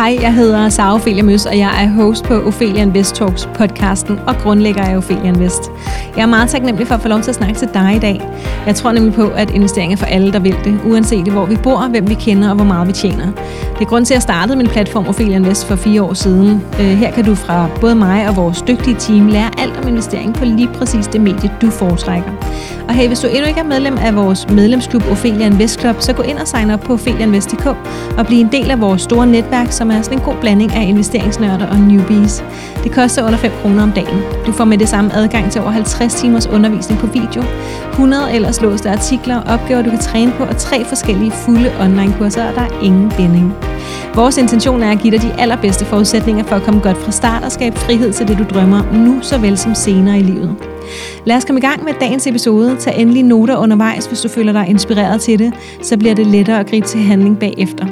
Hej, jeg hedder Sara Ophelia Møs, og jeg er host på Ophelia Invest Talks podcasten og grundlægger af Ophelia Invest. Jeg er meget taknemmelig for at få lov til at snakke til dig i dag. Jeg tror nemlig på, at investering er for alle, der vil det, uanset hvor vi bor, hvem vi kender og hvor meget vi tjener. Det er grunden til, at jeg startede min platform Ophelia Invest for 4 år siden. Her kan du fra både mig og vores dygtige team lære alt om investering på lige præcis det medie, du foretrækker. Og hey, hvis du endnu ikke er medlem af vores medlemsklub Ophelia Invest Club, så gå ind og sign op på opheliainvest.dk og bliv en del af vores store netværk, som er sådan en god blanding af investeringsnørder og newbies. Det koster under 5 kroner om dagen. Du får med det samme adgang til over 50 timers undervisning på video, 100 ellers låste artikler, opgaver du kan træne på og 3 forskellige fulde online-kurser, og der er ingen binding. Vores intention er at give dig de allerbedste forudsætninger for at komme godt fra start og skabe frihed til det, du drømmer om nu såvel som senere i livet. Lad os komme i gang med dagens episode. Tag endelig noter undervejs, hvis du føler dig inspireret til det, så bliver det lettere at gribe til handling bagefter.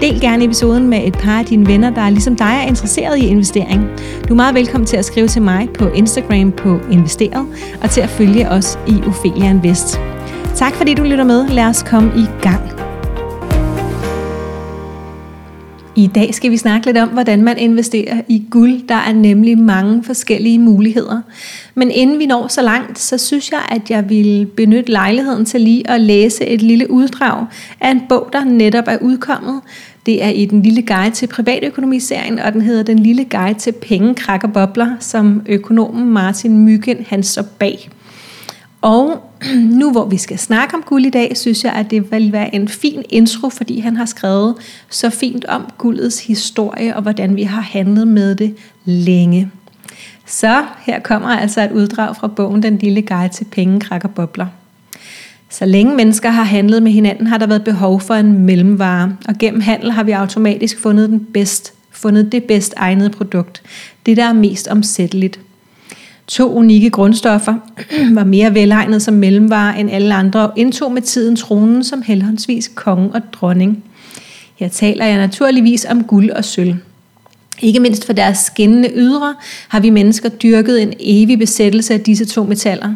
Del gerne episoden med et par af dine venner, der ligesom dig er interesseret i investering. Du er meget velkommen til at skrive til mig på Instagram på Investeret og til at følge os i Ophelia Invest. Tak fordi du lytter med. Lad os komme i gang. I dag skal vi snakke lidt om, hvordan man investerer i guld. Der er nemlig mange forskellige muligheder. Men inden vi når så langt, så synes jeg, at jeg vil benytte lejligheden til lige at læse et lille uddrag af en bog, der netop er udkommet. Det er i Den Lille Guide til Privatøkonomi-serien, og den hedder Den Lille Guide til Penge, Krak og Bobler, som økonomen Martin Mykend han står bag. Og nu hvor vi skal snakke om guld i dag, synes jeg, at det vil være en fin intro, fordi han har skrevet så fint om guldets historie og hvordan vi har handlet med det længe. Så her kommer altså et uddrag fra bogen Den Lille Guide til Penge, Krak og Bobler. Så længe mennesker har handlet med hinanden, har der været behov for en mellemvare, og gennem handel har vi automatisk fundet det bedst egnede produkt, det der er mest omsætteligt. 2 unikke grundstoffer var mere velegnet som mellemvare end alle andre og indtog med tiden tronen som henholdsvis konge og dronning. Her taler jeg naturligvis om guld og sølv. Ikke mindst for deres skinnende ydre har vi mennesker dyrket en evig besættelse af disse 2 metaller.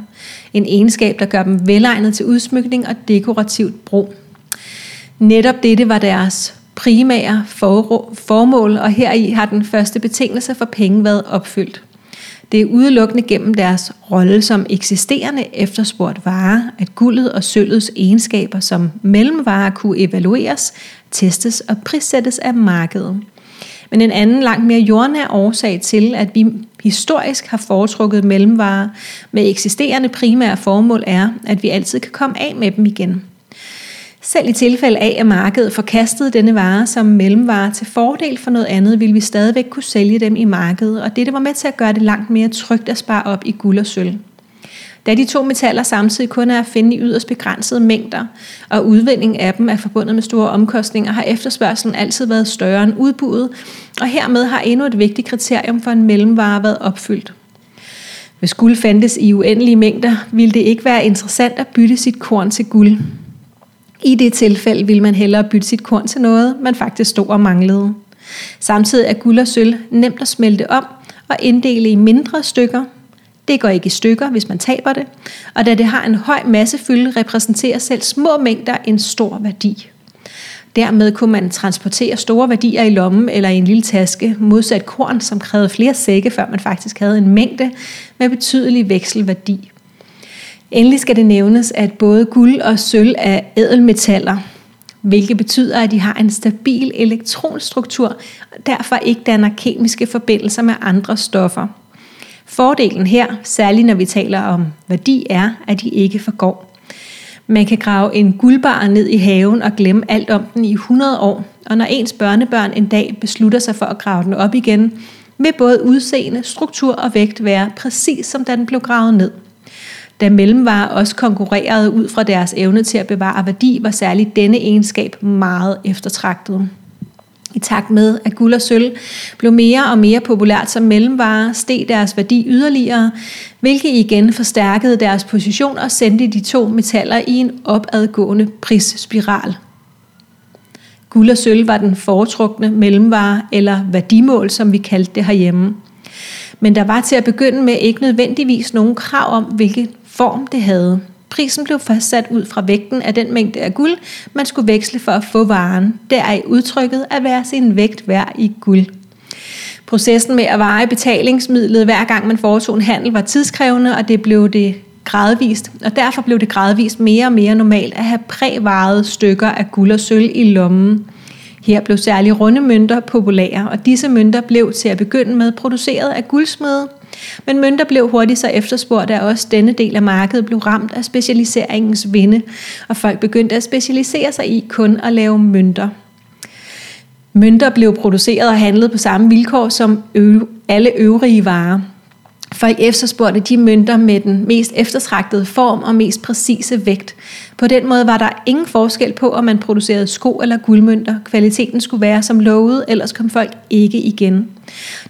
En egenskab, der gør dem velegnet til udsmykning og dekorativt brug. Netop dette var deres primære formål, og heri har den første betingelse for penge været opfyldt. Det er udelukkende gennem deres rolle som eksisterende efterspurgt vare, at guldet og sølvets egenskaber som mellemvare kunne evalueres, testes og prissættes af markedet. Men en anden langt mere jordnær årsag til, at vi historisk har foretrukket mellemvarer med eksisterende primære formål er, at vi altid kan komme af med dem igen. Selv i tilfælde af, at markedet forkastede denne vare som mellemvare til fordel for noget andet, ville vi stadigvæk kunne sælge dem i markedet, og dette var med til at gøre det langt mere trygt at spare op i guld og sølv. Da de 2 metaller samtidig kun er at finde i yderst begrænsede mængder, og udvinding af dem er forbundet med store omkostninger, har efterspørgselen altid været større end udbuddet, og hermed har endnu et vigtigt kriterium for en mellemvare været opfyldt. Hvis guld fandtes i uendelige mængder, ville det ikke være interessant at bytte sit korn til guld. I det tilfælde ville man hellere bytte sit korn til noget, man faktisk stod og manglede. Samtidig er guld og sølv nemt at smelte om og inddele i mindre stykker. Det går ikke i stykker, hvis man taber det, og da det har en høj massefylde, repræsenterer selv små mængder en stor værdi. Dermed kunne man transportere store værdier i lommen eller i en lille taske, modsat korn, som krævede flere sække, før man faktisk havde en mængde med betydelig vekselværdi. Endelig skal det nævnes, at både guld og sølv er ædelmetaller, hvilket betyder, at de har en stabil elektronstruktur og derfor ikke danner kemiske forbindelser med andre stoffer. Fordelen her, særligt når vi taler om værdi, er, at de ikke forgår. Man kan grave en guldbar ned i haven og glemme alt om den i 100 år, og når ens børnebørn en dag beslutter sig for at grave den op igen, vil både udseende, struktur og vægt være præcis som da den blev gravet ned. Da mellemvarer også konkurrerede ud fra deres evne til at bevare værdi, var særligt denne egenskab meget eftertragtet. I takt med, at guld og sølv blev mere og mere populært som mellemvarer, steg deres værdi yderligere, hvilket igen forstærkede deres position og sendte de 2 metaller i en opadgående prisspiral. Guld og sølv var den foretrukne mellemvare eller værdimål, som vi kaldte det herhjemme. Men der var til at begynde med ikke nødvendigvis nogen krav om, hvilken form det havde. Prisen blev fastsat ud fra vægten af den mængde af guld, man skulle veksle for at få varen. Deraf udtrykket at være sin vægt værd i guld. Processen med at veje betalingsmidlet hver gang man foretog en handel var tidskrævende, og det blev det gradvist, og derfor blev det gradvist mere og mere normalt at have prævarede stykker af guld og sølv i lommen. Her blev særligt runde mønter populære, og disse mønter blev til at begynde med produceret af guldsmede. Men mønter blev hurtigt så efterspurgt, at også denne del af markedet blev ramt af specialiseringens vinde, og folk begyndte at specialisere sig i kun at lave mønter. Mønter blev produceret og handlet på samme vilkår som alle øvrige varer. Folk efterspurgte de mønter med den mest eftertragtede form og mest præcise vægt. På den måde var der ingen forskel på, om man producerede sko eller guldmønter. Kvaliteten skulle være som lovet, ellers kom folk ikke igen.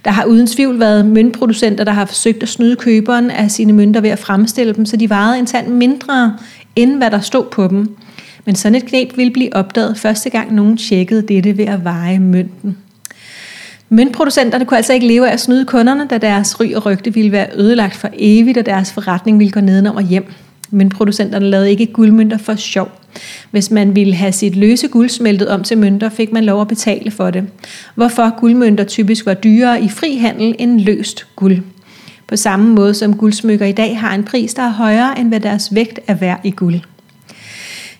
Der har uden tvivl været møntproducenter, der har forsøgt at snyde køberen af sine mønter ved at fremstille dem, så de varede en tand mindre, end hvad der stod på dem. Men sådan et knep ville blive opdaget første gang nogen tjekkede dette ved at veje mønten. Møntproducenterne kunne altså ikke leve af at snyde kunderne, da deres ry og rygte ville være ødelagt for evigt, og deres forretning ville gå nedenom og hjem. Møntproducenterne lavede ikke guldmønter for sjov. Hvis man ville have sit løse guld smeltet om til mønter, fik man lov at betale for det. Hvorfor guldmønter typisk var dyrere i fri handel end løst guld. På samme måde som guldsmykker i dag har en pris, der er højere end hvad deres vægt er værd i guld.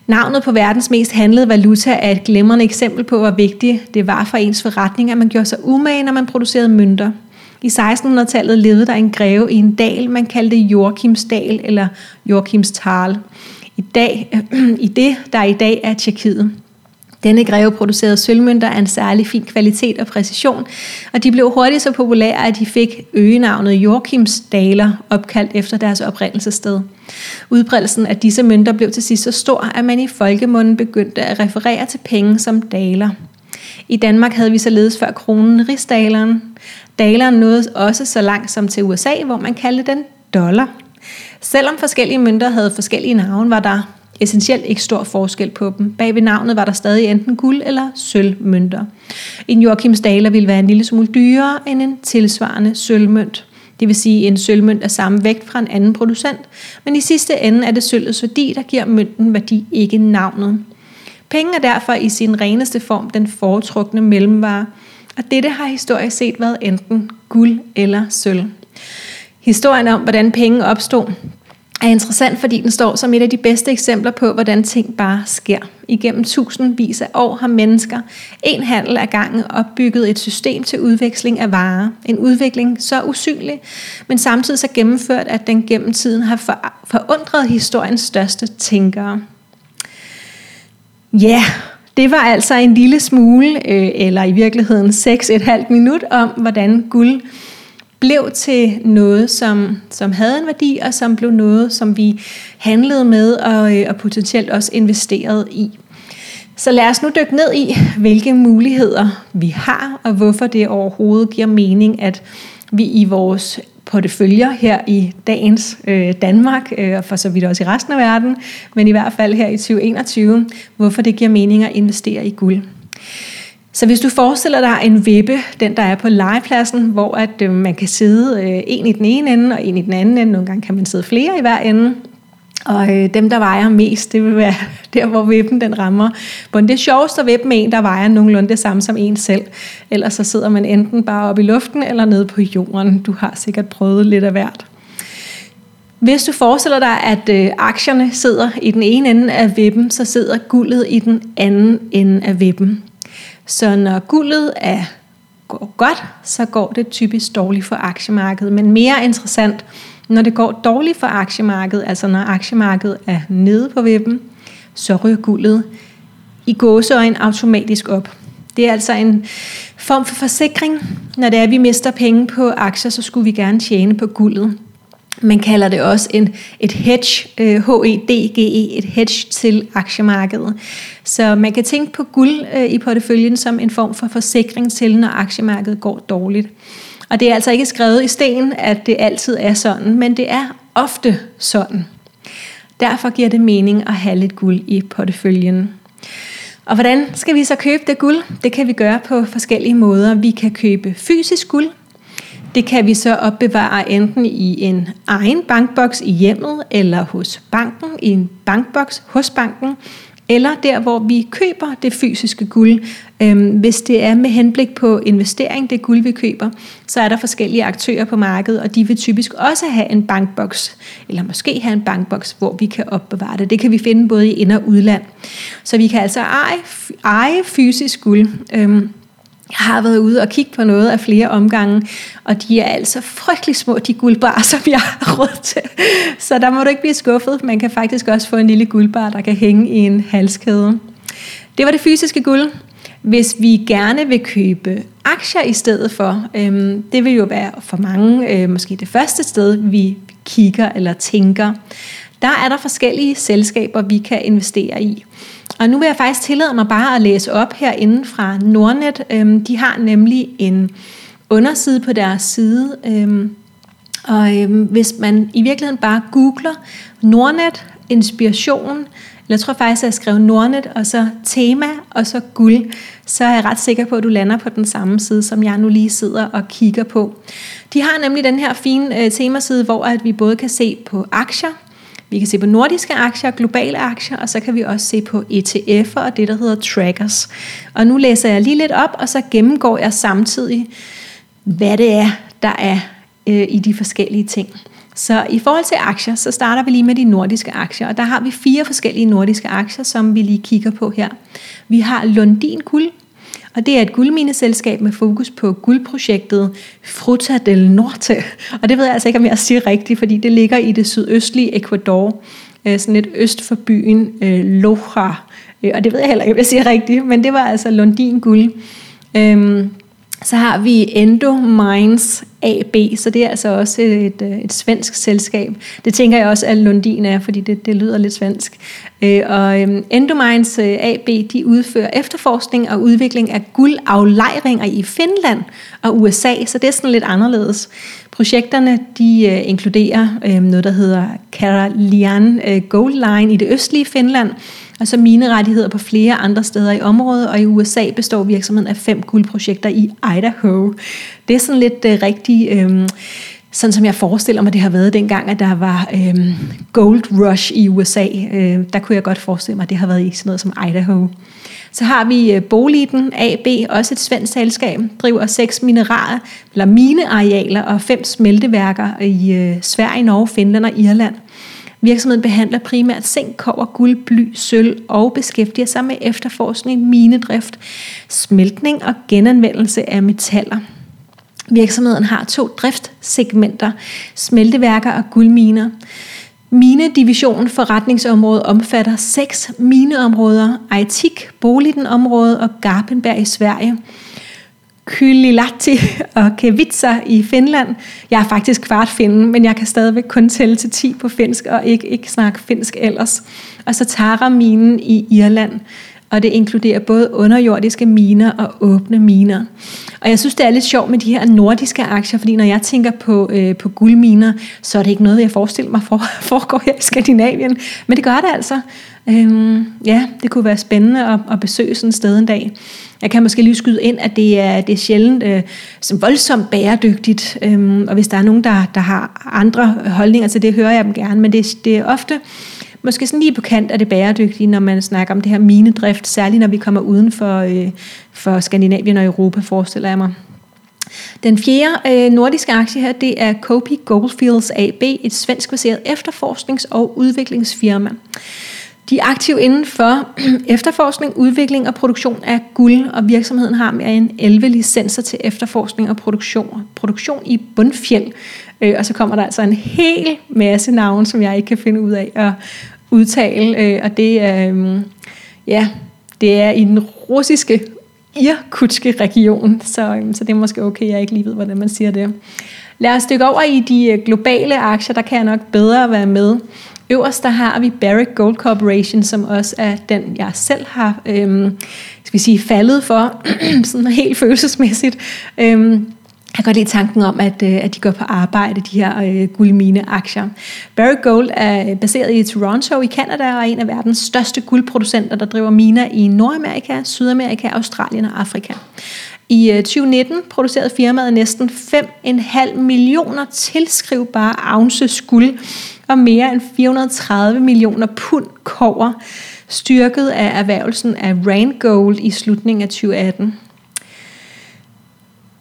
Navnet på verdens mest handlede valuta er et glimrende eksempel på, hvor vigtigt det var for ens forretning, at man gjorde sig umage, når man producerede mønter. I 1600-tallet levede der en greve i en dal, man kaldte Joachimsdal eller Joachimsthaler, i det, der i dag er Tjekkiet. Denne greve producerede sølvmønter af en særlig fin kvalitet og præcision, og de blev hurtigt så populære, at de fik øgenavnet Joachimsthaler, opkaldt efter deres oprindelsessted. Udbredelsen af disse mønter blev til sidst så stor, at man i folkemunden begyndte at referere til penge som daler. I Danmark havde vi således før kronen rigsdaleren. Daleren nåede også så langt som til USA, hvor man kaldte den dollar. Selvom forskellige mønter havde forskellige navne, var der essentielt ikke stor forskel på dem. Bag ved navnet var der stadig enten guld- eller sølvmønter. En Joachimsthaler ville være en lille smule dyrere end en tilsvarende sølvmønt. Det vil sige en sølvmønt af samme vægt fra en anden producent, men i sidste ende er det sølvets værdi, der giver mønten værdi, ikke navnet. Penge er derfor i sin reneste form den foretrukne mellemvare, og dette har historisk set været enten guld eller sølv. Historien om, hvordan penge opstod, er interessant, fordi den står som et af de bedste eksempler på, hvordan ting bare sker. Igennem tusindvis af år har mennesker en handel ad gangen opbygget et system til udveksling af varer. En udvikling så usynlig, men samtidig så gennemført, at den gennem tiden har forundret historiens største tænkere. Ja, det var altså en lille smule, eller i virkeligheden 6,5 minut om, hvordan guld blev til noget, som havde en værdi, og som blev noget, som vi handlede med og potentielt også investerede i. Så lad os nu dykke ned i, hvilke muligheder vi har, og hvorfor det overhovedet giver mening, at vi i vores porteføljer her i dagens Danmark, og for så vidt også i resten af verden, men i hvert fald her i 2021, hvorfor det giver mening at investere i guld. Så hvis du forestiller dig en vippe, den der er på legepladsen, hvor at man kan sidde en i den ene ende og en i den anden ende. Nogle gange kan man sidde flere i hver ende. Og dem, der vejer mest, det vil være der, hvor vippen den rammer. Men det er sjovest at vippe med en, der vejer nogenlunde det samme som en selv. Ellers så sidder man enten bare oppe i luften eller nede på jorden. Du har sikkert prøvet lidt af hvert. Hvis du forestiller dig, at aktierne sidder i den ene ende af vippen, så sidder guldet i den anden ende af vippen. Så når guldet går godt, så går det typisk dårligt for aktiemarkedet. Men mere interessant, når det går dårligt for aktiemarkedet, altså når aktiemarkedet er nede på vippen, så ryger guldet i gåseøjne automatisk op. Det er altså en form for forsikring. Når det er, vi mister penge på aktier, så skulle vi gerne tjene på guldet. Man kalder det også et hedge, H-E-D-G-E, et hedge til aktiemarkedet. Så man kan tænke på guld i porteføljen som en form for forsikring til, når aktiemarkedet går dårligt. Og det er altså ikke skrevet i sten, at det altid er sådan, men det er ofte sådan. Derfor giver det mening at have lidt guld i porteføljen. Og hvordan skal vi så købe det guld? Det kan vi gøre på forskellige måder. Vi kan købe fysisk guld. Det kan vi så opbevare enten i en egen bankboks i hjemmet, eller hos banken, i en bankboks hos banken, eller der, hvor vi køber det fysiske guld. Hvis det er med henblik på investering, det guld vi køber, så er der forskellige aktører på markedet, og de vil typisk også have en bankboks, eller måske have en bankboks, hvor vi kan opbevare det. Det kan vi finde både i ind- og udland. Så vi kan altså eje fysisk guld. Jeg har været ude og kigge på noget af flere omgange, og de er altså frygtelig små, de guldbarer, som jeg har råd til. Så der må du ikke blive skuffet. Man kan faktisk også få en lille guldbar, der kan hænge i en halskæde. Det var det fysiske guld. Hvis vi gerne vil købe aktier i stedet for, det vil jo være for mange måske det første sted, vi kigger eller tænker. Der er der forskellige selskaber, vi kan investere i. Og nu vil jeg faktisk tillade mig bare at læse op herinde fra Nordnet. De har nemlig en underside på deres side. Og hvis man i virkeligheden bare googler Nordnet, inspiration, eller jeg tror faktisk, at jeg skrev Nordnet, og så tema, og så guld, så er jeg ret sikker på, at du lander på den samme side, som jeg nu lige sidder og kigger på. De har nemlig den her fine temaside, hvor at vi både kan se på aktier, vi kan se på nordiske aktier, globale aktier, og så kan vi også se på ETF'er og det, der hedder trackers. Og nu læser jeg lige lidt op, og så gennemgår jeg samtidig, hvad det er, der er i de forskellige ting. Så i forhold til aktier, så starter vi lige med de nordiske aktier, og der har vi 4 forskellige nordiske aktier, som vi lige kigger på her. Vi har Lundin Gold, og det er et guldmineselskab med fokus på guldprojektet Fruta del Norte. Og det ved jeg altså ikke, om jeg siger rigtigt, fordi det ligger i det sydøstlige Ecuador, sådan lidt øst for byen Loja. Og det ved jeg heller ikke, om jeg siger rigtigt, men det var altså Lundin Guld. Så har vi Endomines AB, så det er altså også et svensk selskab. Det tænker jeg også, at Lundin er, fordi det lyder lidt svensk. Og Endomines AB, de udfører efterforskning og udvikling af guldaflejringer i Finland og USA, så det er sådan lidt anderledes. Projekterne, de inkluderer noget, der hedder Karalian Gold Line i det østlige Finland, og så minerettigheder på flere andre steder i området, og i USA består virksomheden af 5 guldprojekter i Idaho. Det er sådan lidt rigtig, sådan som jeg forestiller mig, det har været dengang, at der var gold rush i USA. Der kunne jeg godt forestille mig, at det har været i sådan noget som Idaho. Så har vi Boliden AB, også et svensk selskab, driver 6 mineraler, eller minearealer og 5 smelteværker i Sverige, Norge, Finland og Irland. Virksomheden behandler primært zink, kobber, guld, bly, sølv og beskæftiger sig med efterforskning, minedrift, smeltning og genanvendelse af metaller. Virksomheden har 2 driftssegmenter, smelteværker og guldminer. Minedivisionen forretningsområdet omfatter 6 mineområder, Aitik, Boliden-området og Garpenberg i Sverige, Kyllilatti og Kevitsa i Finland. Jeg er faktisk kvart finne, men jeg kan stadigvæk kun tælle til 10 på finsk og ikke snakke finsk ellers. Og så Taraminen i Irland, og det inkluderer både underjordiske miner og åbne miner. Og jeg synes, det er lidt sjovt med de her nordiske aktier, fordi når jeg tænker på guldminer, så er det ikke noget, jeg forestiller mig foregår her i Skandinavien. Men det gør det altså. Ja, det kunne være spændende at besøge sådan et sted en dag. Jeg kan måske lige skyde ind, at det er sjældent som voldsomt bæredygtigt. Og hvis der er nogen, der har andre holdninger til det, hører jeg dem gerne. Men det er ofte måske sådan lige på kant af det bæredygtige, når man snakker om det her minedrift, særligt når vi kommer uden for Skandinavien og Europa, forestiller jeg mig. Den 4. nordiske aktie her, det er Kopy Goldfields AB, et svensk-baseret efterforsknings- og udviklingsfirma. De er aktive inden for efterforskning, udvikling og produktion af guld, og virksomheden har mere end 11 licenser til efterforskning og produktion i Bundfjeld. Og så kommer der altså en hel masse navne, som jeg ikke kan finde ud af at udtale, og det er i den russiske irkutske region, så det er måske okay, jeg ikke lige ved, hvordan man siger det. Lad os dykke over i de globale aktier, der kan jeg nok bedre være med. Øverst der har vi Barrick Gold Corporation, som også er den, jeg selv har faldet for, sådan helt følelsesmæssigt. Jeg kan godt lide tanken om, at de går på arbejde, de her guldmineaktier. Barrick Gold er baseret i Toronto i Canada, og er en af verdens største guldproducenter, der driver miner i Nordamerika, Sydamerika, Australien og Afrika. I 2019 producerede firmaet næsten 5,5 millioner tilskrivbare ounces guld og mere end 430 millioner pund kobber, styrket af erhvervelsen af Randgold i slutningen af 2018.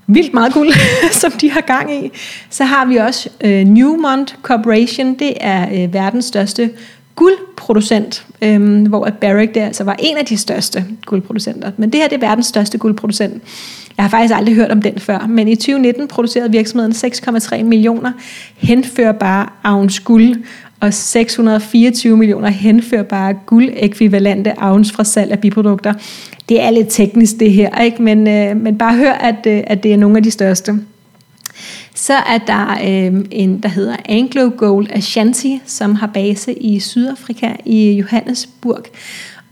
Vildt meget guld, som de har gang i. Så har vi også Newmont Corporation, det er verdens største guldproducent, hvor Barrick der altså var en af de største guldproducenter. Men det her, det er verdens største guldproducent. Jeg har faktisk aldrig hørt om den før, men i 2019 producerede virksomheden 6,3 millioner henførbare ounce guld og 624 millioner henførbare guldekvivalente ounce fra salg af biprodukter. Det er lidt teknisk det her, ikke? Men bare hør, at det er nogle af de største. Så er der en, der hedder AngloGold Ashanti, som har base i Sydafrika, i Johannesburg.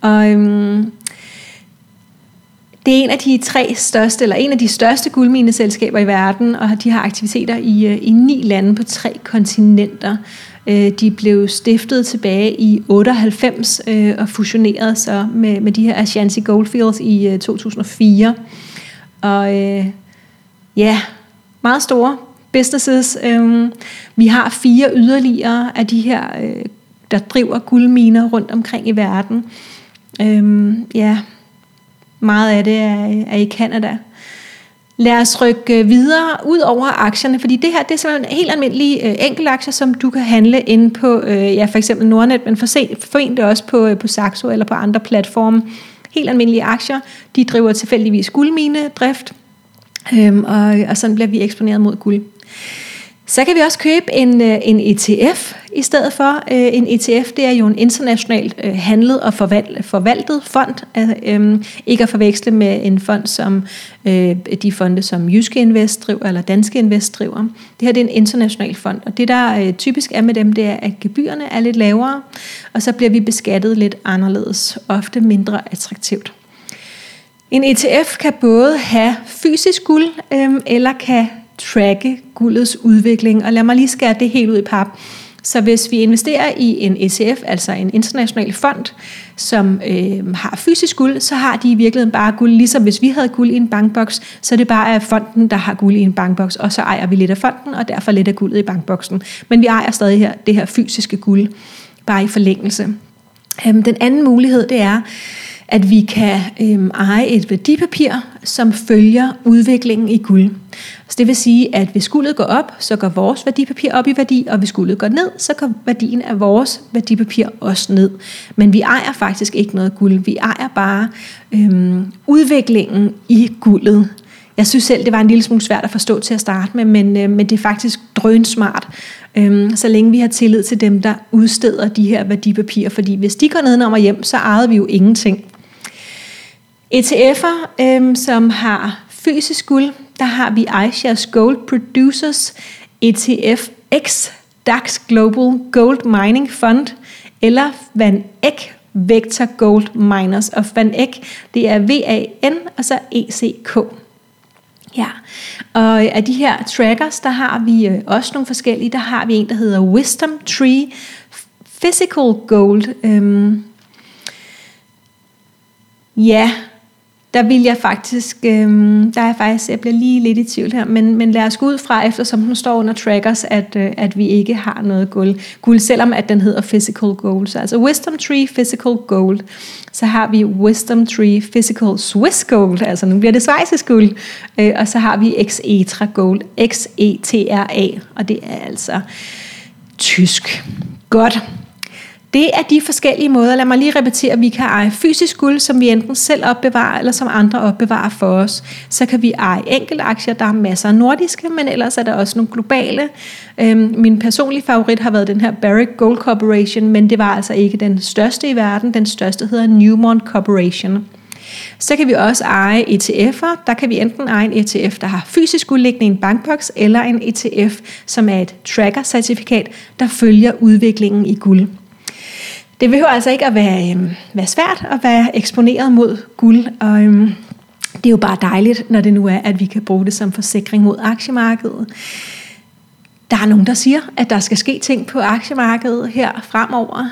Og det er en af de største guldmineselskaber i verden, og de har aktiviteter i 9 lande på 3 kontinenter. De blev stiftet tilbage i 98 og fusionerede så med de her Ashanti Gold Fields i 2004. Og meget store businesses. Vi har 4 yderligere af de her, der driver guldminer rundt omkring i verden. Meget af det er i Canada. Lad os rykke videre ud over aktierne, fordi det her, det er simpelthen helt almindelige enkeltaktier, som du kan handle inde på, for eksempel Nordnet, men forvent det også på Saxo eller på andre platforme. Helt almindelige aktier, de driver tilfældigvis guldminedrift, og sådan bliver vi eksponeret mod guld. Så kan vi også købe en ETF i stedet for. En ETF, det er jo en internationalt handlet og forvaltet fond. Ikke at forveksle med en fond som de fonde, som Jyske Invest driver eller Danske Invest driver. Det her, det er en international fond, og det der typisk er med dem, det er, at gebyrerne er lidt lavere, og så bliver vi beskattet lidt anderledes, ofte mindre attraktivt. En ETF kan både have fysisk guld, eller kan tracke guldets udvikling, og lad mig lige skære det helt ud i pap. Så hvis vi investerer i en ETF, altså en international fond, som har fysisk guld, så har de i virkeligheden bare guld, ligesom hvis vi havde guld i en bankboks, så er det bare fonden, der har guld i en bankboks, og så ejer vi lidt af fonden, og derfor lidt af guldet i bankboksen. Men vi ejer stadig det her fysiske guld, bare i forlængelse. Den anden mulighed, det er, at vi kan eje et værdipapir, som følger udviklingen i guld. Så det vil sige, at hvis guldet går op, så går vores værdipapir op i værdi, og hvis guldet går ned, så går værdien af vores værdipapir også ned. Men vi ejer faktisk ikke noget guld, vi ejer bare udviklingen i guldet. Jeg synes selv, det var en lille smule svært at forstå til at starte med, men det er faktisk drønsmart, så længe vi har tillid til dem, der udsteder de her værdipapirer. Fordi hvis de går nedenom og hjem, så ejede vi jo ingenting. ETF'er, som har fysisk guld, der har vi iShares Gold Producers, ETF X, DAX Global Gold Mining Fund, eller VanEck Vector Gold Miners. Og VanEck, det er VAN og så ECK. Ja, og af de her trackers, der har vi også nogle forskellige. Der har vi en, der hedder Wisdom Tree Physical Gold. Jeg bliver lige lidt i tvivl her, men lad os gå ud fra, eftersom den står under trackers, at vi ikke har noget guld, selvom at den hedder Physical Gold. Så altså Wisdom Tree Physical Gold. Så har vi Wisdom Tree Physical Swiss Gold, altså nu bliver det schweizisk guld, og så har vi X-etra Gold, X-E-T-R-A, og det er altså tysk. Godt. Det er de forskellige måder. Lad mig lige repetere, at vi kan eje fysisk guld, som vi enten selv opbevarer, eller som andre opbevarer for os. Så kan vi eje enkeltaktier, der er masser af nordiske, men ellers er der også nogle globale. Min personlige favorit har været den her Barrick Gold Corporation, men det var altså ikke den største i verden. Den største hedder Newmont Corporation. Så kan vi også eje ETF'er. Der kan vi enten eje en ETF, der har fysisk guldliggende i en bankboks, eller en ETF, som er et tracker-certifikat, der følger udviklingen i guld. Det behøver altså ikke at være svært at være eksponeret mod guld, og det er jo bare dejligt, når det nu er, at vi kan bruge det som forsikring mod aktiemarkedet. Der er nogen, der siger, at der skal ske ting på aktiemarkedet her fremover.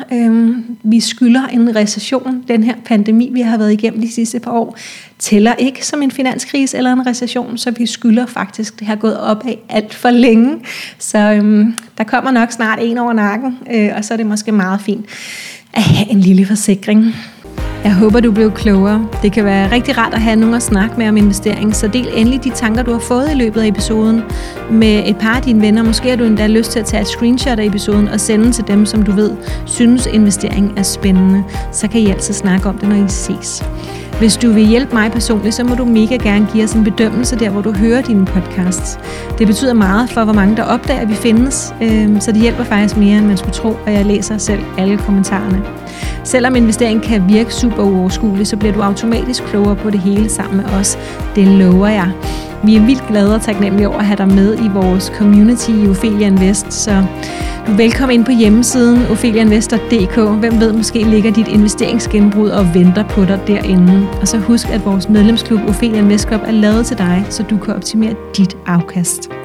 Vi skylder en recession. Den her pandemi, vi har været igennem de sidste par år, tæller ikke som en finanskrise eller en recession, så vi skylder faktisk, det har gået opad alt for længe. Så der kommer nok snart en over nakken, og så er det måske meget fint at have en lille forsikring. Jeg håber, du blev klogere. Det kan være rigtig rart at have nogen at snakke med om investering, så del endelig de tanker, du har fået i løbet af episoden med et par af dine venner. Måske har du endda lyst til at tage et screenshot af episoden og sende til dem, som du ved synes investering er spændende. Så kan I altid snakke om det, når I ses. Hvis du vil hjælpe mig personligt, så må du mega gerne give os en bedømmelse der, hvor du hører dine podcasts. Det betyder meget for, hvor mange der opdager, at vi findes, så det hjælper faktisk mere, end man skulle tro, og jeg læser selv alle kommentarerne. Selvom investeringen kan virke super uoverskuelig, så bliver du automatisk klogere på det hele sammen med os. Det lover jeg. Vi er vildt glade og taknemmelige over at have dig med i vores community i Ophelia Invest, så du er velkommen ind på hjemmesiden opheliainvestor.dk. Hvem ved, måske ligger dit investeringsgenbrud og venter på dig derinde. Og så husk, at vores medlemsklub Ophelia Invest Club er lavet til dig, så du kan optimere dit afkast.